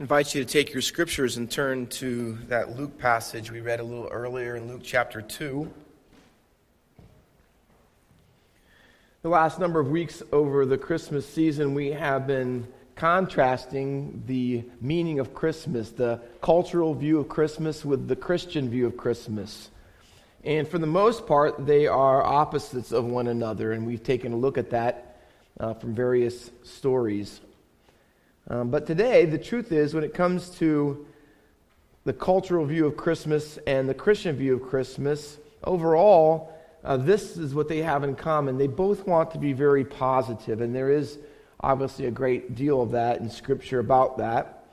I invite you to take your scriptures and turn to that Luke passage we read a little earlier in Luke chapter 2. The last number of weeks over the Christmas season, we have been contrasting the meaning of Christmas, the cultural view of Christmas with the Christian view of Christmas. And for the most part, they are opposites of one another, and we've taken a look at that from various stories. But today, the truth is, when it comes to the cultural view of Christmas and the Christian view of Christmas, overall, this is what they have in common. They both want to be very positive, and there is obviously a great deal of that in Scripture about that.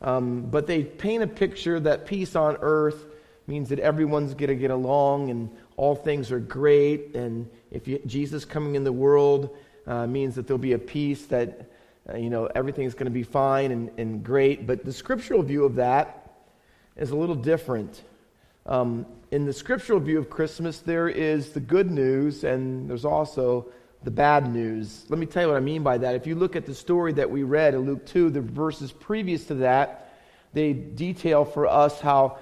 But they paint a picture that peace on earth means that everyone's going to get along and all things are great, and if Jesus coming in the world means that there'll be a peace that, everything's going to be fine and great. But the scriptural view of that is a little different. In the scriptural view of Christmas, there is the good news and there's also the bad news. Let me tell you what I mean by that. If you look at the story that we read in Luke 2, the verses previous to that, they detail for us how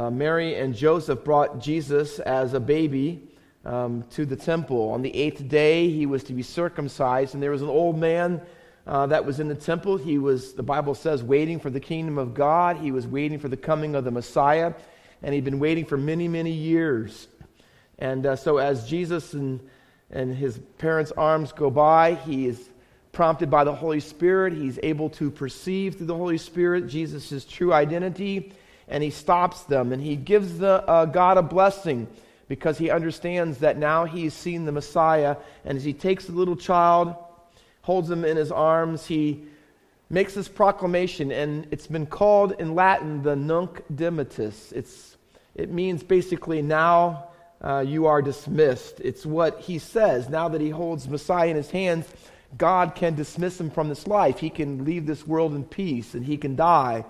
Mary and Joseph brought Jesus as a baby to the temple. On the 8th day, he was to be circumcised, and there was an old man that was in the temple. He was, the Bible says, waiting for the kingdom of God. He was waiting for the coming of the Messiah. And he'd been waiting for many, many years. And so as Jesus and his parents' arms go by, he is prompted by the Holy Spirit. He's able to perceive through the Holy Spirit Jesus' true identity. And he stops them. And he gives the God a blessing because he understands that now he's seen the Messiah. And as he takes the little child, holds him in his arms, he makes this proclamation, and it's been called in Latin the Nunc Dimittis. It means basically, now you are dismissed. It's what he says. Now that he holds Messiah in his hands, God can dismiss him from this life. He can leave this world in peace, and he can die.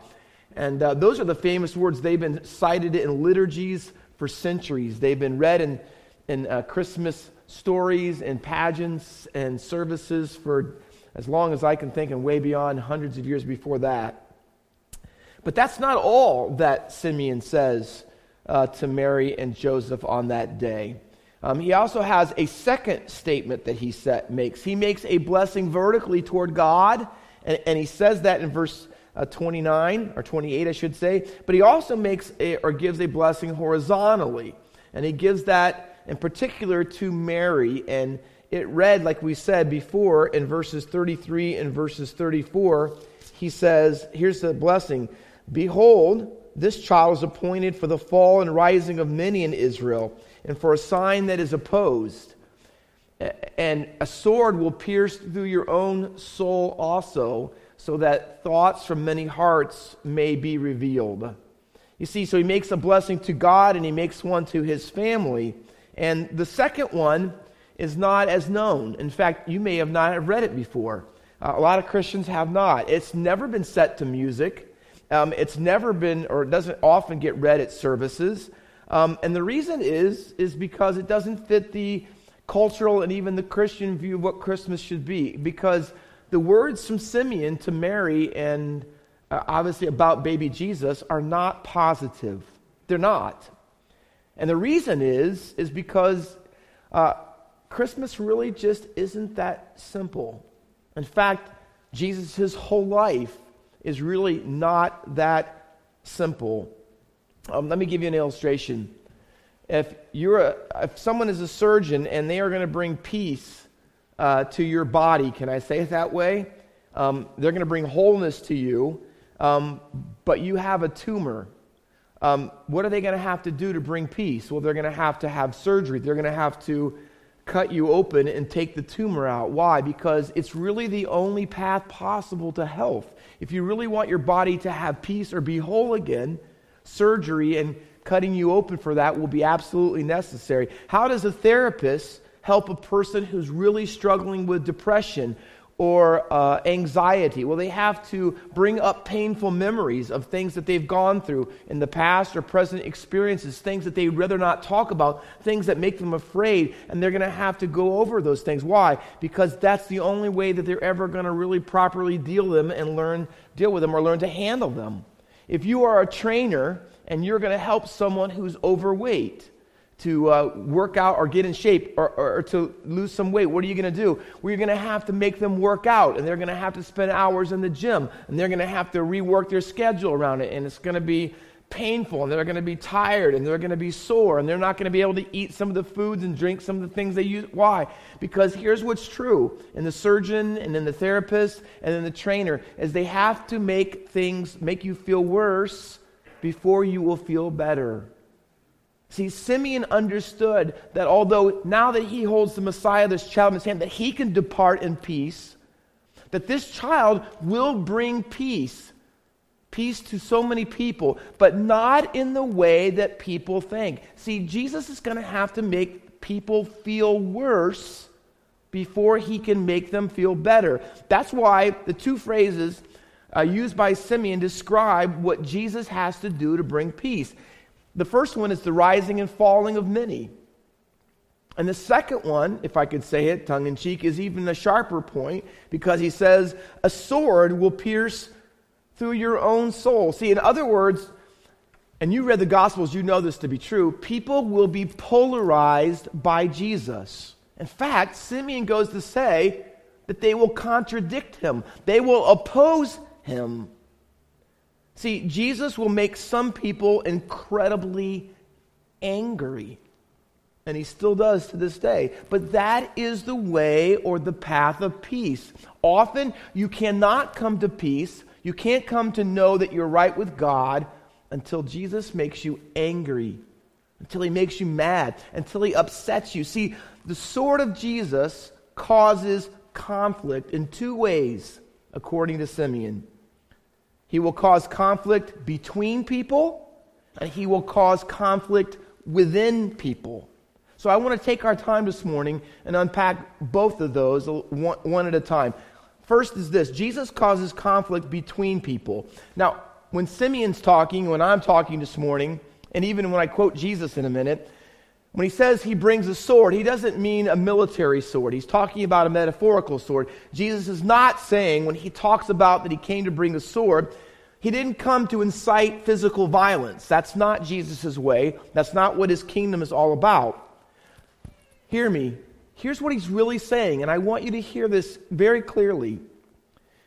And those are the famous words. They've been cited in liturgies for centuries. They've been read in Christmas stories and pageants and services for as long as I can think, and way beyond, hundreds of years before that. But that's not all that Simeon says to Mary and Joseph on that day. He also has a second statement that he makes. He makes a blessing vertically toward God, and he says that in verse 29 or 28, I should say. But he also makes or gives a blessing horizontally, and he gives that in particular to Mary, and it read, like we said before, in verses 33 and verses 34, he says, here's the blessing: "Behold, this child is appointed for the fall and rising of many in Israel, and for a sign that is opposed. And a sword will pierce through your own soul also, so that thoughts from many hearts may be revealed." You see, so he makes a blessing to God, and he makes one to his family. And the second one is not as known. In fact, you may have not read it before. A lot of Christians have not. It's never been set to music. It's never been, or it doesn't often get read at services. And the reason is because it doesn't fit the cultural and even the Christian view of what Christmas should be. Because the words from Simeon to Mary and obviously about baby Jesus are not positive. They're not. And the reason is because Christmas really just isn't that simple. In fact, Jesus' his whole life is really not that simple. Let me give you an illustration. If someone is a surgeon and they are going to bring peace to your body, can I say it that way? They're going to bring wholeness to you, but you have a tumor. What are they going to have to do to bring peace? Well, they're going to have surgery. They're going to have to cut you open and take the tumor out. Why? Because it's really the only path possible to health. If you really want your body to have peace or be whole again, surgery and cutting you open for that will be absolutely necessary. How does a therapist help a person who's really struggling with depression or anxiety. Well, they have to bring up painful memories of things that they've gone through in the past or present experiences, things that they'd rather not talk about, things that make them afraid, and they're going to have to go over those things. Why? Because that's the only way that they're ever going to really properly deal with them or learn to handle them. If you are a trainer and you're going to help someone who's overweight to work out or get in shape or to lose some weight, what are you going to do? Well, you're going to have to make them work out, and they're going to have to spend hours in the gym, and they're going to have to rework their schedule around it, and it's going to be painful, and they're going to be tired, and they're going to be sore, and they're not going to be able to eat some of the foods and drink some of the things they use. Why? Because here's what's true in the surgeon and in the therapist and in the trainer is they have to make you feel worse before you will feel better. See, Simeon understood that although now that he holds the Messiah, this child in his hand, that he can depart in peace, that this child will bring peace to so many people, but not in the way that people think. See, Jesus is going to have to make people feel worse before he can make them feel better. That's why the two phrases used by Simeon describe what Jesus has to do to bring peace. The first one is the rising and falling of many. And the second one, if I could say it tongue-in-cheek, is even a sharper point because he says, a sword will pierce through your own soul. See, in other words, and you read the Gospels, you know this to be true, people will be polarized by Jesus. In fact, Simeon goes to say that they will contradict him. They will oppose him. See, Jesus will make some people incredibly angry, and he still does to this day. But that is the way or the path of peace. Often, you cannot come to peace, you can't come to know that you're right with God until Jesus makes you angry, until he makes you mad, until he upsets you. See, the sword of Jesus causes conflict in two ways, according to Simeon. He will cause conflict between people, and he will cause conflict within people. So I want to take our time this morning and unpack both of those one at a time. First is this: Jesus causes conflict between people. Now, when Simeon's talking, when I'm talking this morning, and even when I quote Jesus in a minute, when he says he brings a sword, he doesn't mean a military sword. He's talking about a metaphorical sword. Jesus is not saying when he talks about that he came to bring a sword, he didn't come to incite physical violence. That's not Jesus' way. That's not what his kingdom is all about. Hear me. Here's what he's really saying, and I want you to hear this very clearly.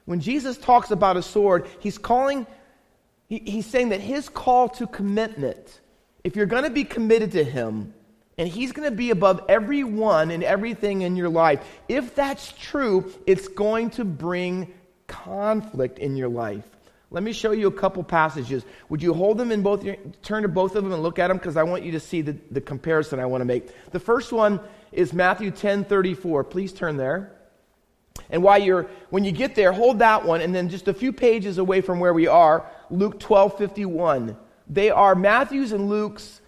When Jesus talks about a sword, he's saying that his call to commitment, if you're going to be committed to him, and he's going to be above everyone and everything in your life. If that's true, it's going to bring conflict in your life. Let me show you a couple passages. Would you hold them in both your... Turn to both of them and look at them because I want you to see the comparison I want to make. The first one is Matthew 10:34. Please turn there. And when you get there, hold that one. And then just a few pages away from where we are, Luke 12:51. They are Matthew's and Luke's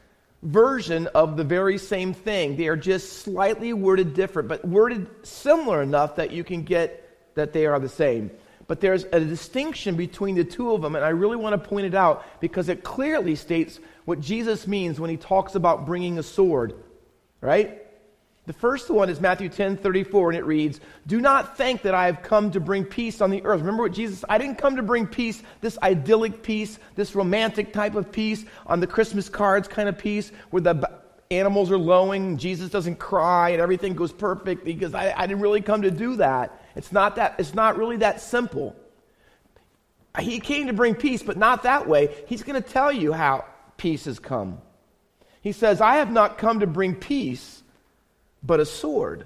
version of the very same thing. They are just slightly worded different, but worded similar enough that you can get that they are the same. But there's a distinction between the two of them, and I really want to point it out because it clearly states what Jesus means when he talks about bringing a sword, right? The first one is Matthew 10:34, and it reads, "Do not think that I have come to bring peace on the earth." Remember what Jesus said? I didn't come to bring peace, this idyllic peace, this romantic type of peace, on the Christmas cards kind of peace, where the animals are lowing, Jesus doesn't cry, and everything goes perfect, because I didn't really come to do that. It's not really that simple. He came to bring peace, but not that way. He's going to tell you how peace has come. He says, "I have not come to bring peace, but a sword."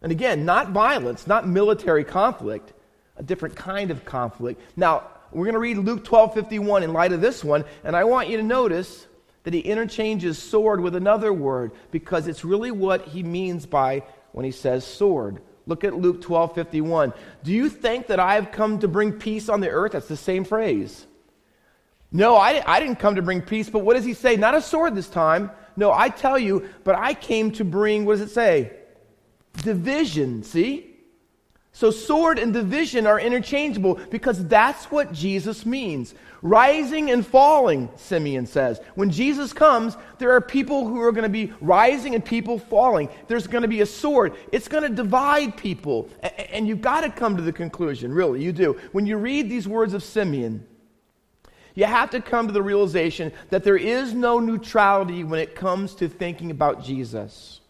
And again, not violence, not military conflict, a different kind of conflict. Now, we're going to read Luke 12:51 in light of this one, and I want you to notice that he interchanges sword with another word because it's really what he means by when he says sword. Look at Luke 12:51. "Do you think that I have come to bring peace on the earth?" That's the same phrase. "No, I didn't come to bring peace," but what does he say? Not a sword this time. "No, I tell you, but I came to bring," what does it say? Division, see? So sword and division are interchangeable because that's what Jesus means. Rising and falling, Simeon says. When Jesus comes, there are people who are going to be rising and people falling. There's going to be a sword. It's going to divide people. And you've got to come to the conclusion, really, you do. When you read these words of Simeon, you have to come to the realization that there is no neutrality when it comes to thinking about Jesus.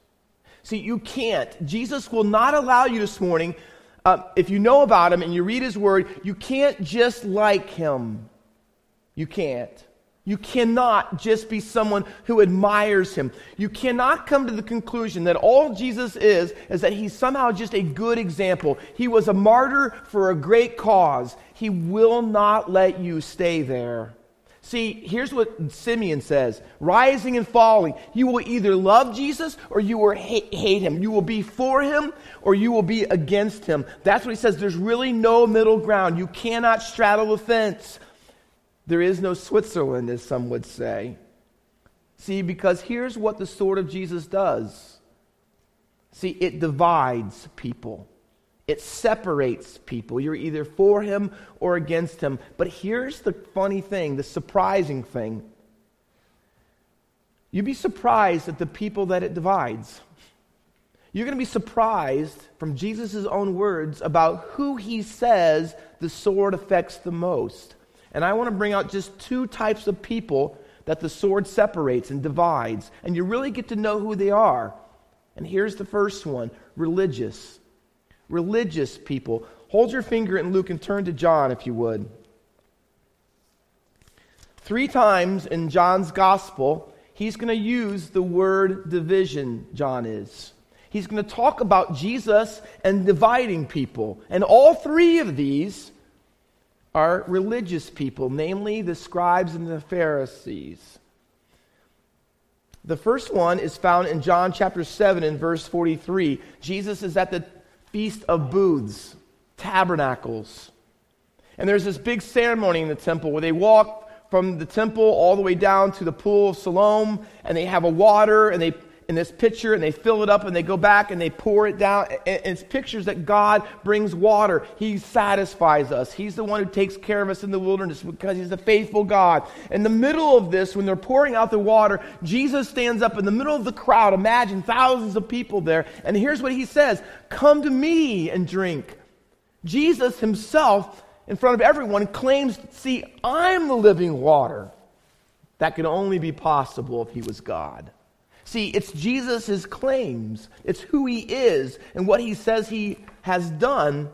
See, you can't. Jesus will not allow you this morning. If you know about him and you read his word, you can't just like him. You can't. You cannot just be someone who admires him. You cannot come to the conclusion that all Jesus is that he's somehow just a good example. He was a martyr for a great cause. He will not let you stay there. See, here's what Simeon says. Rising and falling. You will either love Jesus or you will hate him. You will be for him or you will be against him. That's what he says. There's really no middle ground. You cannot straddle the fence. There is no Switzerland, as some would say. See, because here's what the sword of Jesus does. See, it divides people. It separates people. You're either for him or against him. But here's the funny thing, the surprising thing. You'd be surprised at the people that it divides. You're going to be surprised from Jesus' own words about who he says the sword affects the most. And I want to bring out just two types of people that the sword separates and divides. And you really get to know who they are. And here's the first one, religious. Religious people. Hold your finger in Luke and turn to John if you would. 3 times in John's gospel, he's going to use the word division, John is. He's going to talk about Jesus and dividing people. And all 3 of these are religious people, namely the scribes and the Pharisees. The first one is found in John chapter 7 and verse 43. Jesus is at the Feast of Booths, Tabernacles. And there's this big ceremony in the temple where they walk from the temple all the way down to the pool of Siloam, and they have a water and they in this pitcher, and they fill it up, and they go back and they pour it down. And it's pictures that God brings water. He satisfies us. He's the one who takes care of us in the wilderness because he's the faithful God. In the middle of this, when they're pouring out the water, Jesus stands up in the middle of the crowd. Imagine thousands of people there. And here's what he says, "Come to me and drink." Jesus himself, in front of everyone, claims, "See, I'm the living water." That could only be possible if he was God. See, it's Jesus' claims, it's who he is and what he says he has done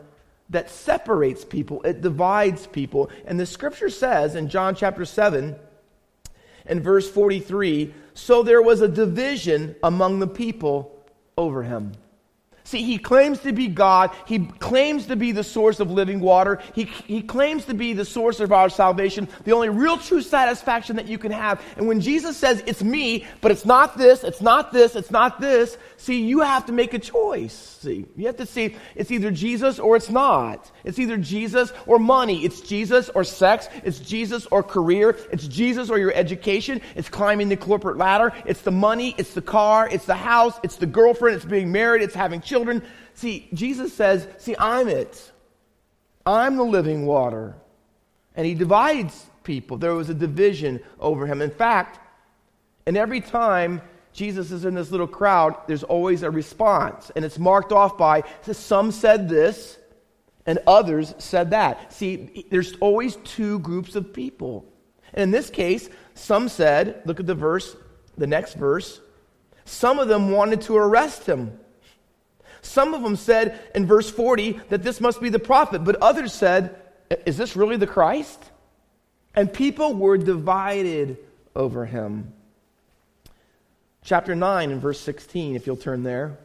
that separates people, it divides people. And the scripture says in John chapter 7 and verse 43, so there was a division among the people over him. See, he claims to be God. He claims to be the source of living water. He claims to be the source of our salvation, the only real true satisfaction that you can have. And when Jesus says, it's me, but it's not this, it's not this, it's not this, see, you have to make a choice. See, you have to see, it's either Jesus or it's not. It's either Jesus or money. It's Jesus or sex. It's Jesus or career. It's Jesus or your education. It's climbing the corporate ladder. It's the money. It's the car. It's the house. It's the girlfriend. It's being married. It's having children. See, Jesus says, see, I'm it. I'm the living water. And he divides people. There was a division over him. In fact, and every time Jesus is in this little crowd, there's always a response. And it's marked off by, some said this and others said that. See, there's always 2 groups of people. And in this case, some said, look at the verse, the next verse, some of them wanted to arrest him. Some of them said in verse 40 that this must be the prophet, but others said, is this really the Christ? And people were divided over him. Chapter 9 and verse 16, if you'll turn there.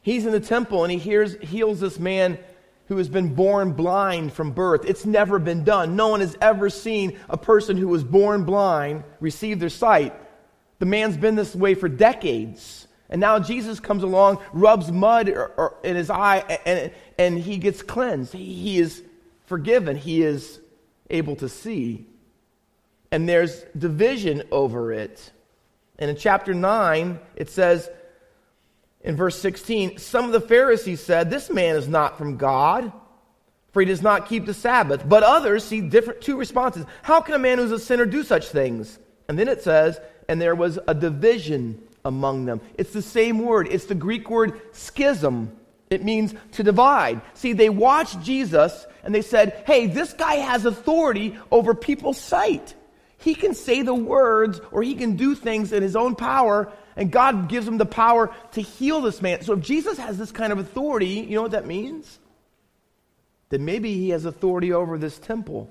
He's in the temple and he heals this man who has been born blind from birth. It's never been done. No one has ever seen a person who was born blind receive their sight. The man's been this way for decades. And now Jesus comes along, rubs mud in his eye, and he gets cleansed. He is forgiven. He is able to see. And there's division over it. And in chapter 9, it says, in verse 16, some of the Pharisees said, "This man is not from God, for he does not keep the Sabbath." But others see two responses. "How can a man who's a sinner do such things?" And then it says, "And there was a division among them." It's the same word. It's the Greek word schism. It means to divide. See, they watched Jesus and they said, "Hey, this guy has authority over people's sight. He can say the words, or he can do things in his own power, and God gives him the power to heal this man. So if Jesus has this kind of authority, you know what that means? Then maybe he has authority over this temple.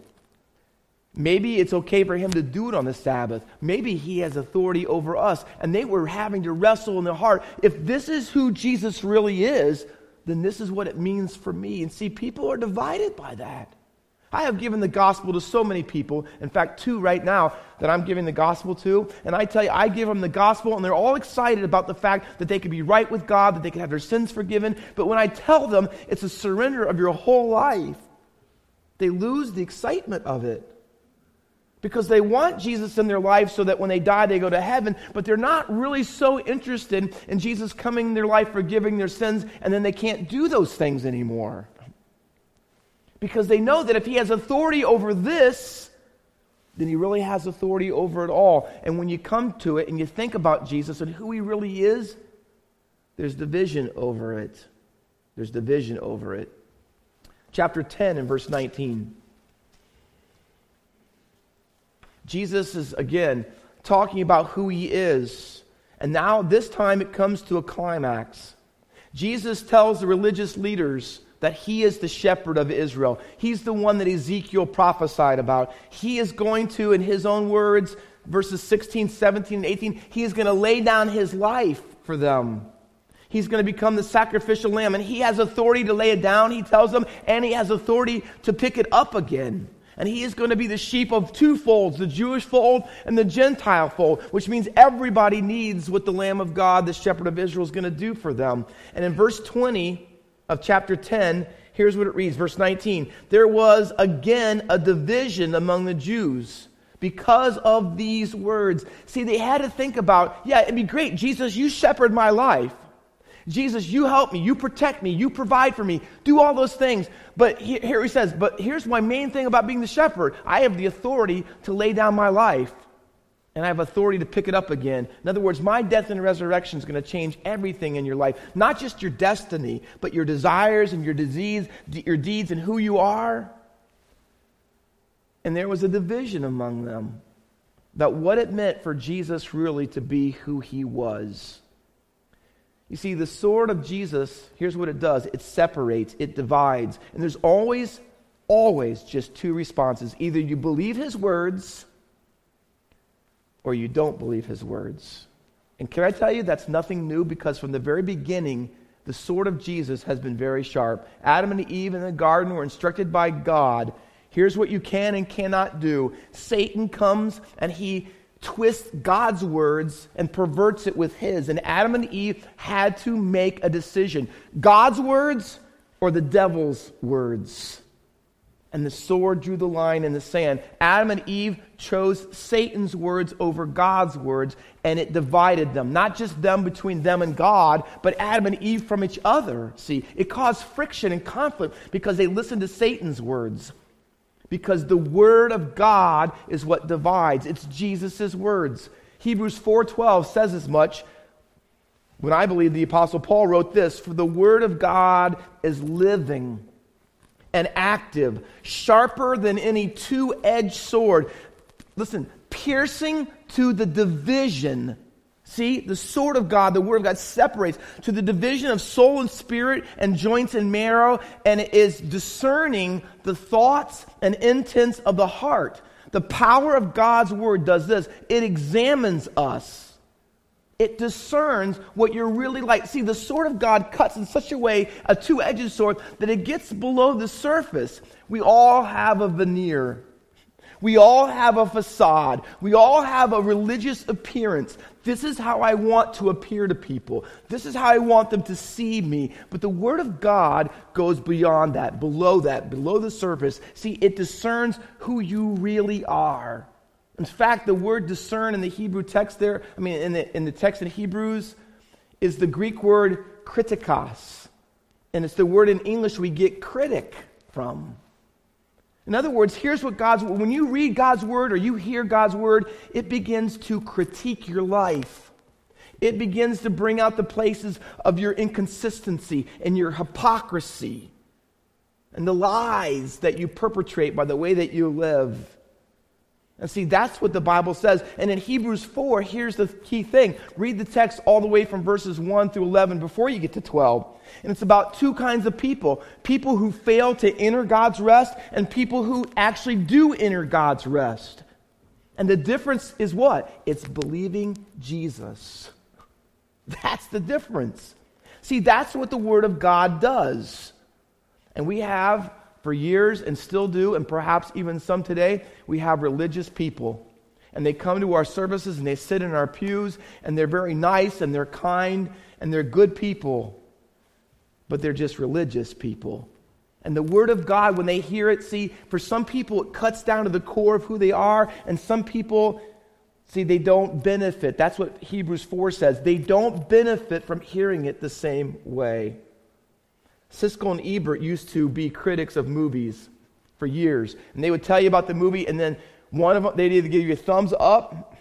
Maybe it's okay for him to do it on the Sabbath. Maybe he has authority over us." And they were having to wrestle in their heart. If this is who Jesus really is, then this is what it means for me. And see, people are divided by that. I have given the gospel to so many people. In fact, two right now that I'm giving the gospel to. And I tell you, I give them the gospel and they're all excited about the fact that they can be right with God, that they can have their sins forgiven. But when I tell them it's a surrender of your whole life, they lose the excitement of it. Because they want Jesus in their life so that when they die, they go to heaven. But they're not really so interested in Jesus coming in their life, forgiving their sins, and then they can't do those things anymore. Because they know that if he has authority over this, then he really has authority over it all. And when you come to it and you think about Jesus and who he really is, there's division over it. There's division over it. Chapter 10 and verse 19. Jesus is, again, talking about who he is. And now, this time, it comes to a climax. Jesus tells the religious leaders that he is the shepherd of Israel. He's the one that Ezekiel prophesied about. He is going to, in his own words, verses 16, 17, and 18, he is going to lay down his life for them. He's going to become the sacrificial lamb. And he has authority to lay it down, he tells them, and he has authority to pick it up again. And he is going to be the sheep of two folds, the Jewish fold and the Gentile fold, which means everybody needs what the Lamb of God, the Shepherd of Israel, is going to do for them. And in verse 20 of chapter 10, here's what it reads, verse 19. "There was again a division among the Jews because of these words." See, they had to think about, yeah, it'd be great. Jesus, you shepherd my life. Jesus, you help me, you protect me, you provide for me, do all those things. But here he says, but here's my main thing about being the shepherd. I have the authority to lay down my life, and I have authority to pick it up again. In other words, my death and resurrection is going to change everything in your life. Not just your destiny, but your desires and your disease, your deeds and who you are. And there was a division among them about what it meant for Jesus really to be who he was. You see, the sword of Jesus, here's what it does. It separates, it divides. And there's always, always just two responses. Either you believe his words or you don't believe his words. And can I tell you, that's nothing new, because from the very beginning, the sword of Jesus has been very sharp. Adam and Eve in the garden were instructed by God, here's what you can and cannot do. Satan comes and he twists God's words and perverts it with his. And Adam and Eve had to make a decision. God's words or the devil's words. And the sword drew the line in the sand. Adam and Eve chose Satan's words over God's words, and it divided them. Not just them between them and God, but Adam and Eve from each other. See, it caused friction and conflict because they listened to Satan's words. Because the word of God is what divides. It's Jesus' words. Hebrews 4:12 says as much. When I believe the Apostle Paul wrote this, "For the word of God is living and active, sharper than any two-edged sword." Listen, piercing to the division. See, the sword of God, the word of God, separates to the division of soul and spirit and joints and marrow, and it is discerning the thoughts and intents of the heart. The power of God's word does this. It examines us. It discerns what you're really like. See, the sword of God cuts in such a way, a two-edged sword, that it gets below the surface. We all have a veneer. We all have a facade. We all have a religious appearance. This is how I want to appear to people. This is how I want them to see me. But the Word of God goes beyond that, below the surface. See, it discerns who you really are. In fact, the word discern in the Hebrew text there, I mean in the text in Hebrews, is the Greek word kritikos. And it's the word in English we get critic from. In other words, here's what when you read God's word or you hear God's word, it begins to critique your life. It begins to bring out the places of your inconsistency and your hypocrisy and the lies that you perpetrate by the way that you live. And see, that's what the Bible says. And in Hebrews 4, here's the key thing. Read the text all the way from verses 1 through 11 before you get to 12. And it's about two kinds of people. People who fail to enter God's rest and people who actually do enter God's rest. And the difference is what? It's believing Jesus. That's the difference. See, that's what the Word of God does. And we have, for years and still do, and perhaps even some today, we have religious people. And they come to our services and they sit in our pews and they're very nice and they're kind and they're good people. But they're just religious people. And the Word of God, when they hear it, see, for some people it cuts down to the core of who they are. And some people, see, they don't benefit. That's what Hebrews 4 says. They don't benefit from hearing it the same way. Siskel and Ebert used to be critics of movies for years. And they would tell you about the movie, and then one of them, they'd either give you a thumbs up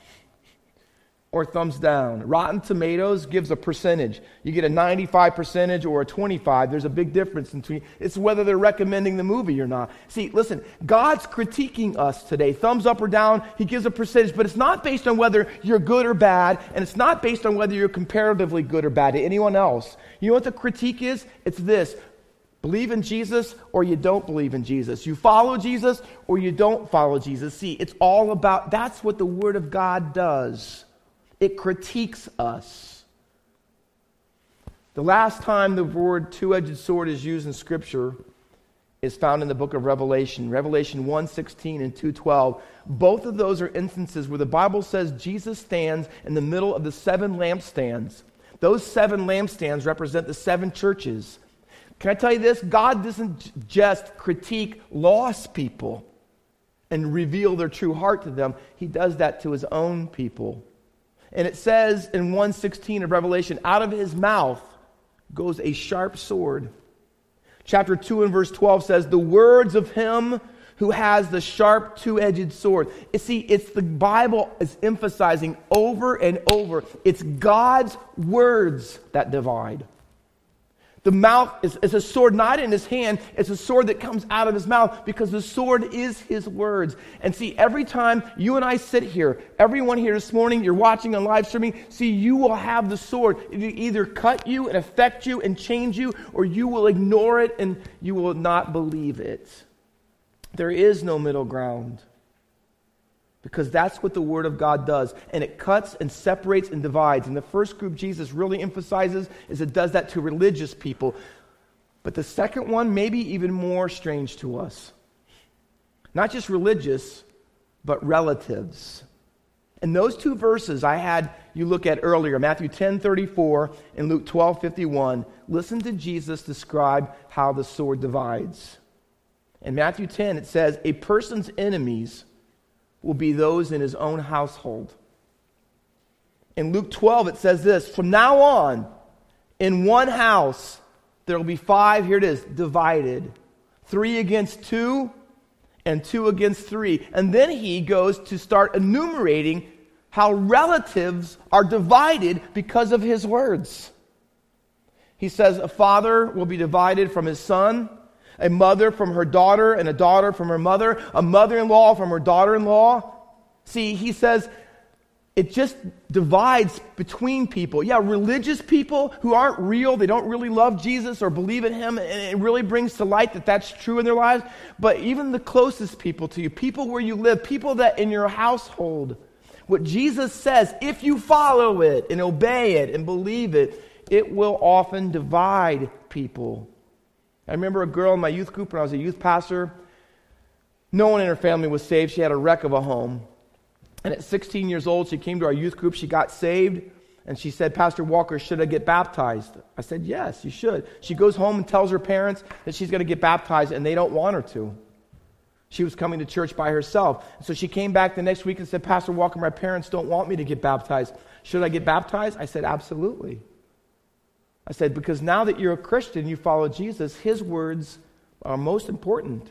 or thumbs down. Rotten Tomatoes gives a percentage. You get a 95% or a 25%. There's a big difference between. It's whether they're recommending the movie or not. See, listen, God's critiquing us today. Thumbs up or down, He gives a percentage, but it's not based on whether you're good or bad, and it's not based on whether you're comparatively good or bad to anyone else. You know what the critique is? It's this. Believe in Jesus or you don't believe in Jesus. You follow Jesus or you don't follow Jesus. See, it's all about, that's what the Word of God does. It critiques us. The last time the word two-edged sword is used in Scripture is found in the book of Revelation. Revelation 1:16 and 2:12. Both of those are instances where the Bible says Jesus stands in the middle of the seven lampstands. Those seven lampstands represent the seven churches. Can I tell you this? God doesn't just critique lost people and reveal their true heart to them. He does that to His own people. And it says in 1:16 of Revelation, out of His mouth goes a sharp sword. Chapter 2 and verse 12 says, the words of Him who has the sharp two-edged sword. You see, it's the Bible is emphasizing over and over. It's God's words that divide. The mouth is a sword not in His hand. It's a sword that comes out of His mouth because the sword is His words. And see, every time you and I sit here, everyone here this morning, you're watching on live streaming, see, you will have the sword. It will either cut you and affect you and change you, or you will ignore it and you will not believe it. There is no middle ground because that's what the Word of God does. And it cuts and separates and divides. And the first group Jesus really emphasizes is it does that to religious people. But the second one may be even more strange to us. Not just religious, but relatives. And those two verses I had you look at earlier, Matthew 10:34 and Luke 12:51. Listen to Jesus describe how the sword divides. In Matthew 10 it says, a person's enemies will be those in his own household. In Luke 12, it says this, from now on, in one house, there will be five, here it is, divided. 3 against 2, and 2 against 3. And then he goes to start enumerating how relatives are divided because of his words. He says, a father will be divided from his son, a mother from her daughter, and a daughter from her mother, a mother-in-law from her daughter-in-law. See, he says, it just divides between people. Yeah, religious people who aren't real, they don't really love Jesus or believe in Him, and it really brings to light that that's true in their lives. But even the closest people to you, people where you live, people that in your household, what Jesus says, if you follow it and obey it and believe it, it will often divide people. I remember a girl in my youth group when I was a youth pastor. No one in her family was saved. She had a wreck of a home. And at 16 years old, she came to our youth group. She got saved. And she said, Pastor Walker, should I get baptized? I said, yes, you should. She goes home and tells her parents that she's going to get baptized, and they don't want her to. She was coming to church by herself. So she came back the next week and said, Pastor Walker, my parents don't want me to get baptized. Should I get baptized? I said, absolutely. I said, because now that you're a Christian, you follow Jesus, his words are most important.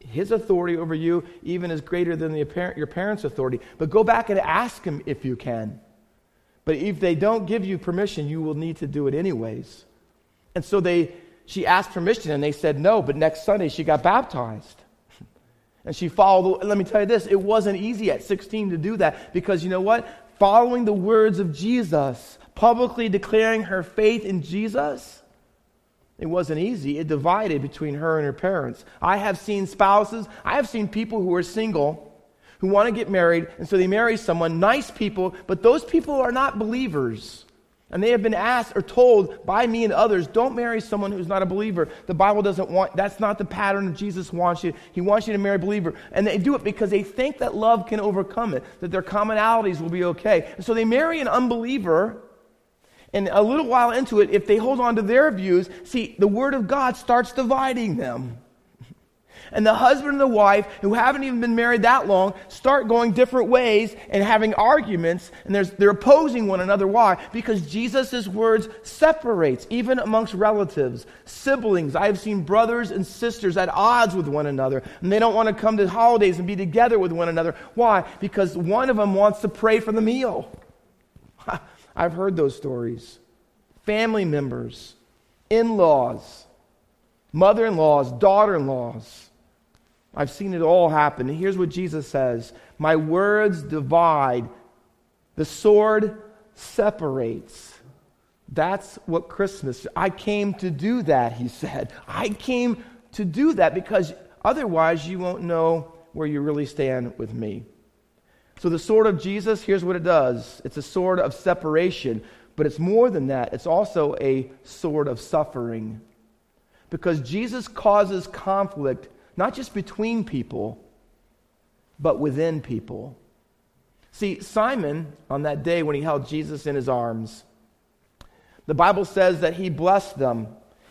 His authority over you even is greater than your parents' authority. But go back and ask him if you can. But if they don't give you permission, you will need to do it anyways. And so she asked permission, and they said no, but next Sunday she got baptized. And she followed, and let me tell you this, it wasn't easy at 16 to do that, because you know what? Following the words of Jesus, publicly declaring her faith in Jesus, it wasn't easy. It divided between her and her parents. I have seen spouses, I have seen people who are single, who want to get married, and so they marry someone, nice people, but those people are not believers. And they have been asked or told by me and others, don't marry someone who's not a believer. The Bible doesn't want, that's not the pattern Jesus wants you. He wants you to marry a believer. And they do it because they think that love can overcome it, that their commonalities will be okay. And so they marry an unbeliever, and a little while into it, if they hold on to their views, see, the Word of God starts dividing them. And the husband and the wife, who haven't even been married that long, start going different ways and having arguments, and they're opposing one another. Why? Because Jesus' words separates, even amongst relatives, siblings. I've seen brothers and sisters at odds with one another, and they don't want to come to holidays and be together with one another. Why? Because one of them wants to pray for the meal. I've heard those stories. Family members, in-laws, mother-in-laws, daughter-in-laws. I've seen it all happen. And here's what Jesus says. My words divide. The sword separates. That's what Christmas, I came to do that, he said. I came to do that because otherwise you won't know where you really stand with me. So the sword of Jesus, here's what it does. It's a sword of separation, but it's more than that. It's also a sword of suffering, because Jesus causes conflict not just between people, but within people. See, Simon, on that day when he held Jesus in his arms, the Bible says that he blessed them.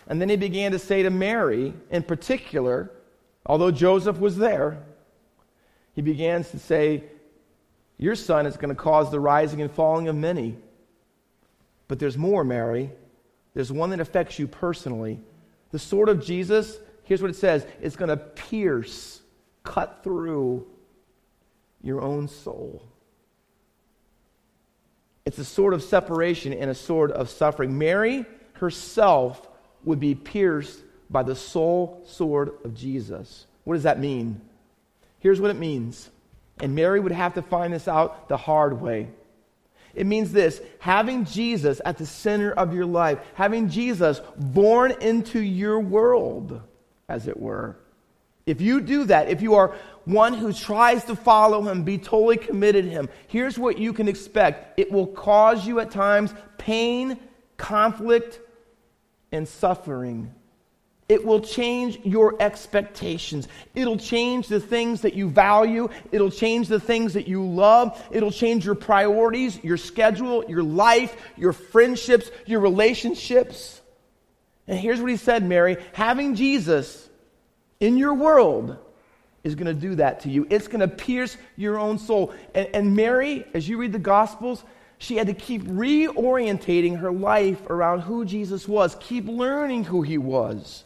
And then he began to say to Mary, in particular, although Joseph was there, he begins to say, your son is going to cause the rising and falling of many. But there's more, Mary. There's one that affects you personally. The sword of Jesus, here's what it says. It's going to pierce, cut through your own soul. It's a sword of separation and a sword of suffering. Mary herself would be pierced by the soul sword of Jesus. What does that mean? Here's what it means. And Mary would have to find this out the hard way. It means this, having Jesus at the center of your life, having Jesus born into your world, as it were. If you do that, if you are one who tries to follow him, be totally committed to him, here's what you can expect. It will cause you at times pain, conflict, and suffering. It will change your expectations. It'll change the things that you value. It'll change the things that you love. It'll change your priorities, your schedule, your life, your friendships, your relationships. And here's what he said, Mary. Having Jesus in your world is going to do that to you. It's going to pierce your own soul. And Mary, as you read the Gospels, she had to keep reorientating her life around who Jesus was. Keep learning who he was.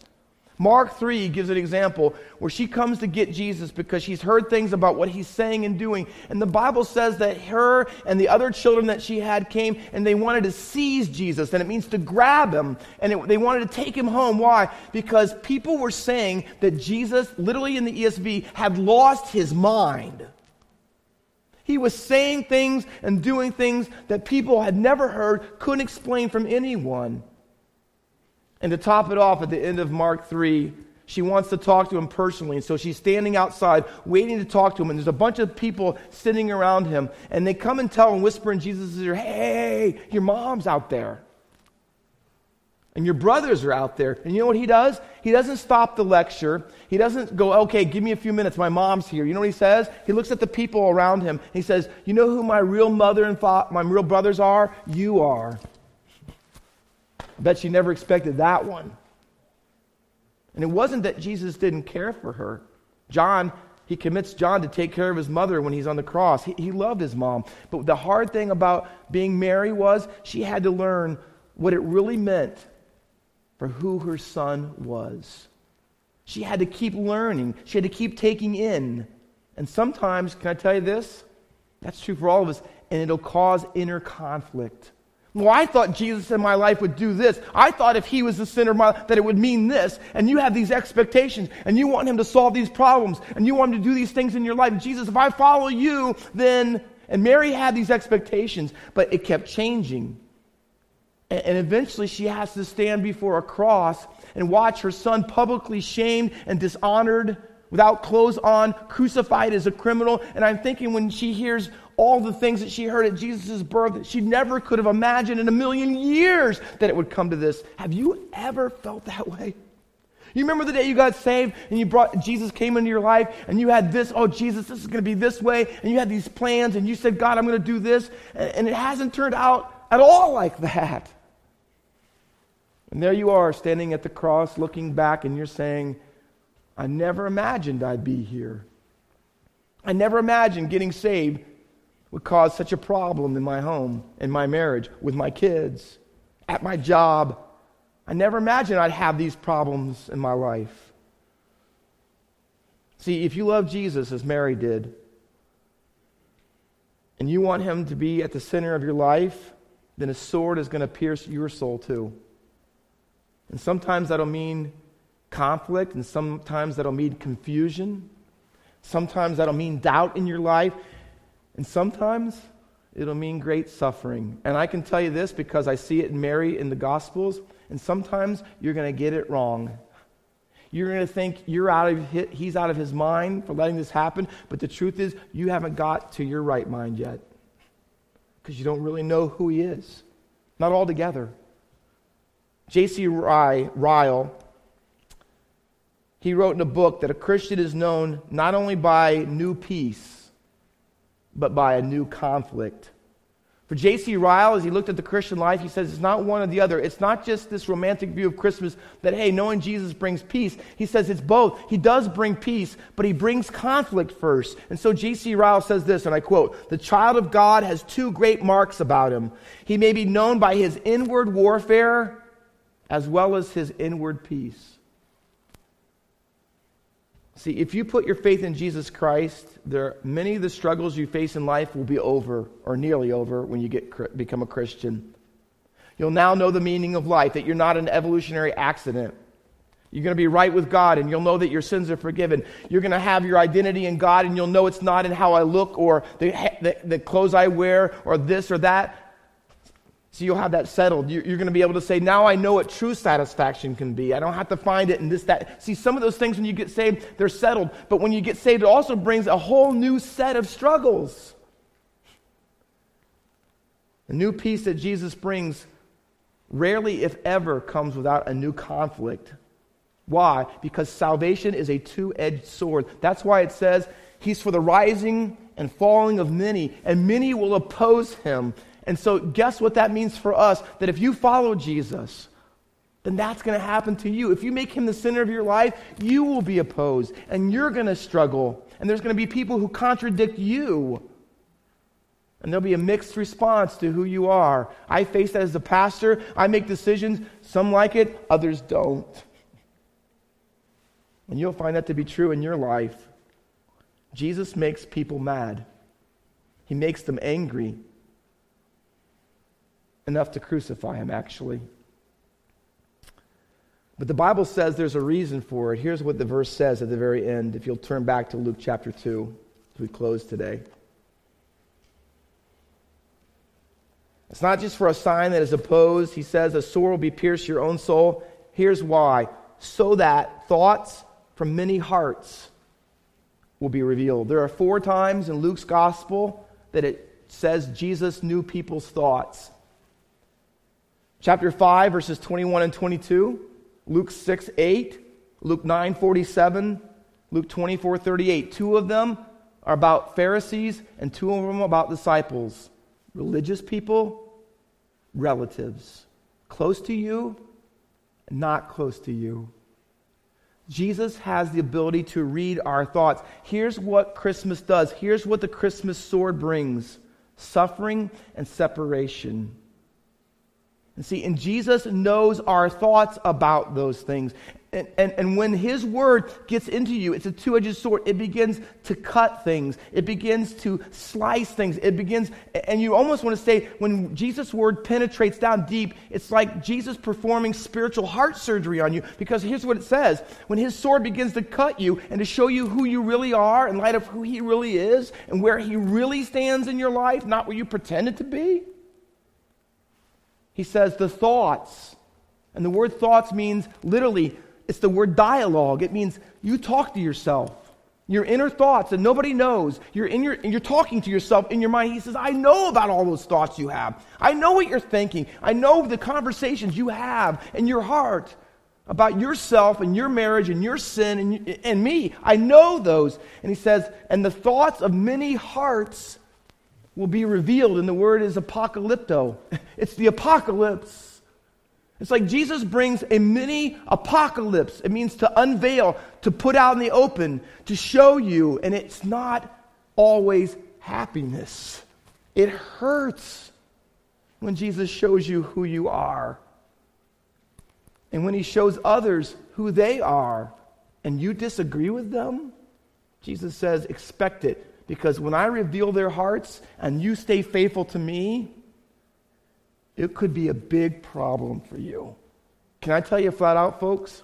Mark 3 gives an example where she comes to get Jesus because she's heard things about what he's saying and doing. And the Bible says that her and the other children that she had came and they wanted to seize Jesus. And it means to grab him. And they wanted to take him home. Why? Because people were saying that Jesus, literally in the ESV, had lost his mind. He was saying things and doing things that people had never heard, couldn't explain from anyone. And to top it off, at the end of Mark 3, she wants to talk to him personally. And so she's standing outside waiting to talk to him. And there's a bunch of people sitting around him. And they come and tell and whisper in Jesus' ear, hey, your mom's out there. And your brothers are out there. And you know what he does? He doesn't stop the lecture. He doesn't go, okay, give me a few minutes. My mom's here. You know what he says? He looks at the people around him. He says, you know who my real mother and my real brothers are? You are. I bet you never expected that one. And it wasn't that Jesus didn't care for her. John, he commits John to take care of his mother when he's on the cross. He loved his mom. But the hard thing about being Mary was she had to learn what it really meant for who her son was. She had to keep learning. She had to keep taking in. And sometimes, can I tell you this? That's true for all of us, and it'll cause inner conflict. Well, I thought Jesus in my life would do this. I thought if he was the center of my life, that it would mean this. And you have these expectations, and you want him to solve these problems, and you want him to do these things in your life. Jesus, if I follow you, then... And Mary had these expectations, but it kept changing. And eventually she has to stand before a cross and watch her son publicly shamed and dishonored, without clothes on, crucified as a criminal. And I'm thinking when she hears all the things that she heard at Jesus' birth, that she never could have imagined in a million years that it would come to this. Have you ever felt that way? You remember the day you got saved and Jesus came into your life and you had this, oh Jesus, this is going to be this way. And you had these plans and you said, God, I'm going to do this. And it hasn't turned out at all like that. And there you are standing at the cross looking back and you're saying, I never imagined I'd be here. I never imagined getting saved would cause such a problem in my home, in my marriage, with my kids, at my job. I never imagined I'd have these problems in my life. See, if you love Jesus as Mary did, and you want him to be at the center of your life, then a sword is going to pierce your soul too. And sometimes that'll mean conflict, and sometimes that'll mean confusion. Sometimes that'll mean doubt in your life. And sometimes it'll mean great suffering. And I can tell you this because I see it in Mary in the Gospels. And sometimes you're going to get it wrong. You're going to think he's out of his mind for letting this happen. But the truth is, you haven't got to your right mind yet, because you don't really know who he is. Not altogether. J.C. Ryle, he wrote in a book that a Christian is known not only by new peace, but by a new conflict. For J.C. Ryle, as he looked at the Christian life, he says it's not one or the other. It's not just this romantic view of Christmas that, hey, knowing Jesus brings peace. He says it's both. He does bring peace, but he brings conflict first. And so J.C. Ryle says this, and I quote, "The child of God has two great marks about him. He may be known by his inward warfare as well as his inward peace." See, if you put your faith in Jesus Christ, many of the struggles you face in life will be over, or nearly over, when you become a Christian. You'll now know the meaning of life, that you're not an evolutionary accident. You're going to be right with God, and you'll know that your sins are forgiven. You're going to have your identity in God, and you'll know it's not in how I look, or the clothes I wear, or this or that. So you'll have that settled. You're going to be able to say, now I know what true satisfaction can be. I don't have to find it in this, that. See, some of those things when you get saved, they're settled. But when you get saved, it also brings a whole new set of struggles. The new peace that Jesus brings rarely, if ever, comes without a new conflict. Why? Because salvation is a two-edged sword. That's why it says, he's for the rising and falling of many, and many will oppose him. And so guess what that means for us? That if you follow Jesus, then that's going to happen to you. If you make him the center of your life, you will be opposed, and you're going to struggle, and there's going to be people who contradict you, and there'll be a mixed response to who you are. I face that as a pastor. I make decisions. Some like it, others don't. And you'll find that to be true in your life. Jesus makes people mad. He makes them angry. Enough to crucify him, actually. But the Bible says there's a reason for it. Here's what the verse says at the very end, if you'll turn back to Luke chapter 2 as we close today. It's not just for a sign that is opposed. He says, a sword will be pierced your own soul. Here's why. So that thoughts from many hearts will be revealed. There are four times in Luke's gospel that it says Jesus knew people's thoughts. Chapter 5, verses 21 and 22, Luke 6, 8, Luke 9, 47, Luke 24, 38. Two of them are about Pharisees and two of them about disciples. Religious people, relatives. Close to you, not close to you. Jesus has the ability to read our thoughts. Here's what Christmas does. Here's what the Christmas sword brings. Suffering and separation. And see, and Jesus knows our thoughts about those things. And when his word gets into you, it's a two-edged sword. It begins to cut things. It begins to slice things. It begins, and you almost want to say, when Jesus' word penetrates down deep, it's like Jesus performing spiritual heart surgery on you. Because here's what it says. When his sword begins to cut you and to show you who you really are in light of who he really is and where he really stands in your life, not where you pretended to be. He says the thoughts, and the word thoughts means literally, it's the word dialogue. It means you talk to yourself, your inner thoughts, and nobody knows. You're talking to yourself in your mind. He says, I know about all those thoughts you have. I know what you're thinking. I know the conversations you have in your heart about yourself and your marriage and your sin and me. I know those. And he says, and the thoughts of many hearts will be revealed, and the word is apocalypto. It's the apocalypse. It's like Jesus brings a mini apocalypse. It means to unveil, to put out in the open, to show you, and it's not always happiness. It hurts when Jesus shows you who you are, and when he shows others who they are, and you disagree with them. Jesus says, expect it. Because when I reveal their hearts and you stay faithful to me, it could be a big problem for you. Can I tell you flat out, folks?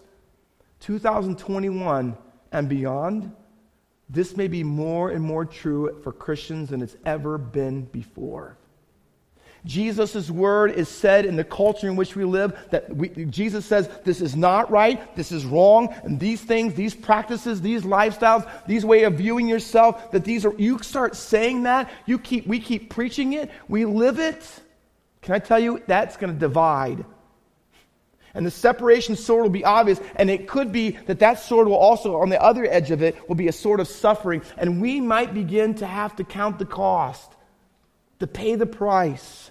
2021 and beyond, this may be more and more true for Christians than it's ever been before. Jesus' word is said in the culture in which we live that Jesus says this is not right, this is wrong, and these things, these practices, these lifestyles, these way of viewing yourself, that these are, you start saying that, we keep preaching it, we live it. Can I tell you, that's going to divide. And the separation sword will be obvious, and it could be that that sword will also, on the other edge of it, will be a sword of suffering, and we might begin to have to count the cost, to pay the price,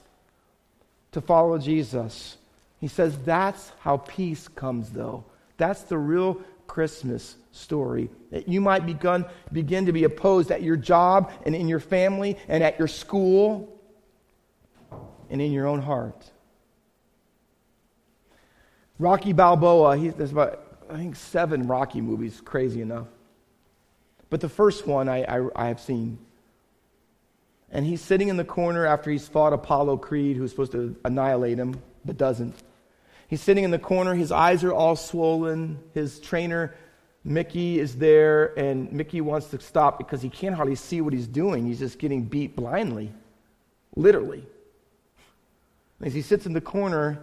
to follow Jesus. He says that's how peace comes, though. That's the real Christmas story. That you might begin to be opposed at your job and in your family and at your school and in your own heart. Rocky Balboa, there's about, I think, 7 Rocky movies, crazy enough. But the first one I have seen. And he's sitting in the corner after he's fought Apollo Creed, who's supposed to annihilate him, but doesn't. He's sitting in the corner. His eyes are all swollen. His trainer, Mickey, is there, and Mickey wants to stop because he can't hardly see what he's doing. He's just getting beat blindly, literally. And as he sits in the corner,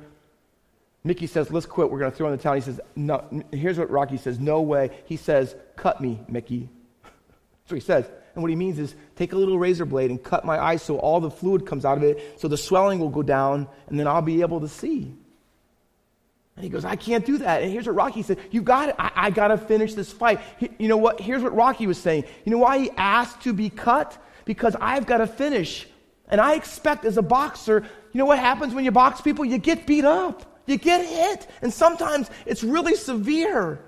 Mickey says, let's quit. We're going to throw in the towel. He says, no. Here's what Rocky says, no way. He says, cut me, Mickey. That's what he says. And what he means is, take a little razor blade and cut my eye so all the fluid comes out of it, so the swelling will go down, and then I'll be able to see. And he goes, I can't do that. And here's what Rocky said, you got it. I got to finish this fight. You know what? Here's what Rocky was saying. You know why he asked to be cut? Because I've got to finish. And I expect as a boxer, you know what happens when you box people? You get beat up. You get hit. And sometimes it's really severe.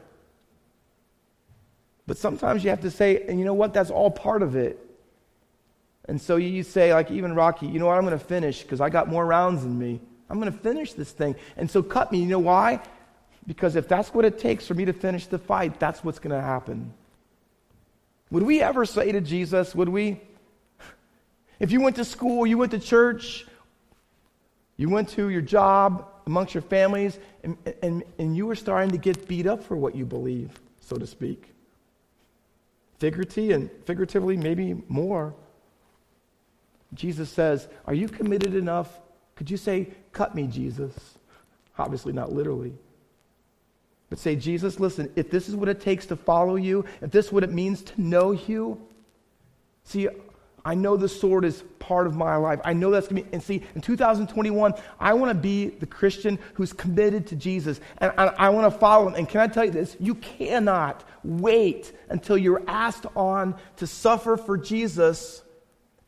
But sometimes you have to say, and you know what, that's all part of it. And so you say, like even Rocky, you know what, I'm going to finish because I got more rounds than me. I'm going to finish this thing. And so cut me. You know why? Because if that's what it takes for me to finish the fight, that's what's going to happen. Would we ever say to Jesus, would we? If you went to school, you went to church, you went to your job, amongst your families, and you were starting to get beat up for what you believe, so to speak. Figuratively, maybe more. Jesus says, are you committed enough? Could you say, cut me, Jesus? Obviously not literally. But say, Jesus, listen, if this is what it takes to follow you, if this is what it means to know you, see, I know the sword is part of my life. I know that's going to be, and see, in 2021, I want to be the Christian who's committed to Jesus, and I want to follow him. And can I tell you this? You cannot wait until you're asked on to suffer for Jesus,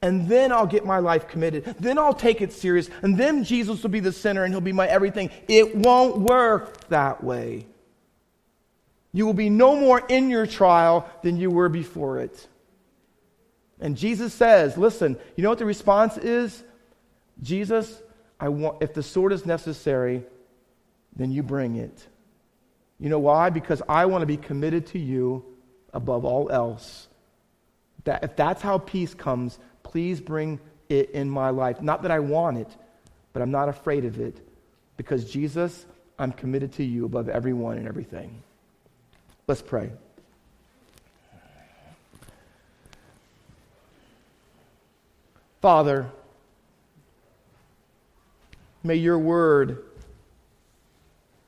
and then I'll get my life committed. Then I'll take it serious, and then Jesus will be the center, and he'll be my everything. It won't work that way. You will be no more in your trial than you were before it. And Jesus says, listen, you know what the response is? Jesus, if the sword is necessary, then you bring it. You know why? Because I want to be committed to you above all else. That if that's how peace comes, please bring it in my life. Not that I want it, but I'm not afraid of it. Because Jesus, I'm committed to you above everyone and everything. Let's pray. Father, may your word,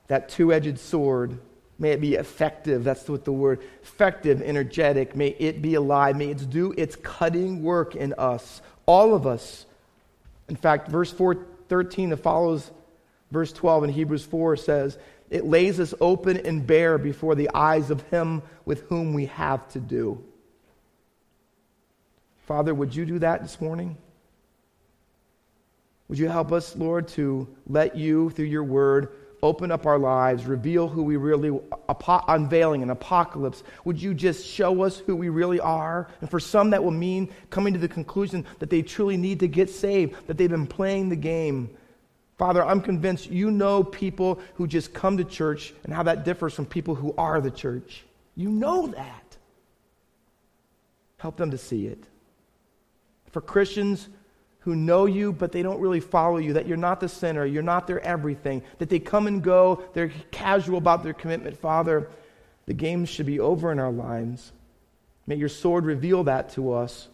that two-edged sword, may it be effective. That's what the word, effective, energetic. May it be alive. May it do its cutting work in us, all of us. In fact, verse 13 that follows verse 12 in Hebrews 4 says, it lays us open and bare before the eyes of him with whom we have to do. Father, would you do that this morning? Would you help us, Lord, to let you, through your word, open up our lives, reveal who we really are, unveiling an apocalypse. Would you just show us who we really are? And for some, that will mean coming to the conclusion that they truly need to get saved, that they've been playing the game. Father, I'm convinced you know people who just come to church and how that differs from people who are the church. You know that. Help them to see it. For Christians who know you, but they don't really follow you, that you're not the center, you're not their everything, that they come and go, they're casual about their commitment. Father, the game should be over in our lives. May your sword reveal that to us,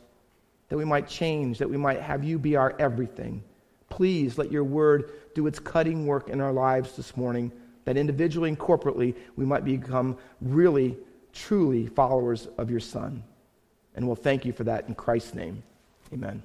that we might change, that we might have you be our everything. Please let your word do its cutting work in our lives this morning, that individually and corporately we might become really, truly followers of your Son. And we'll thank you for that in Christ's name. Amen.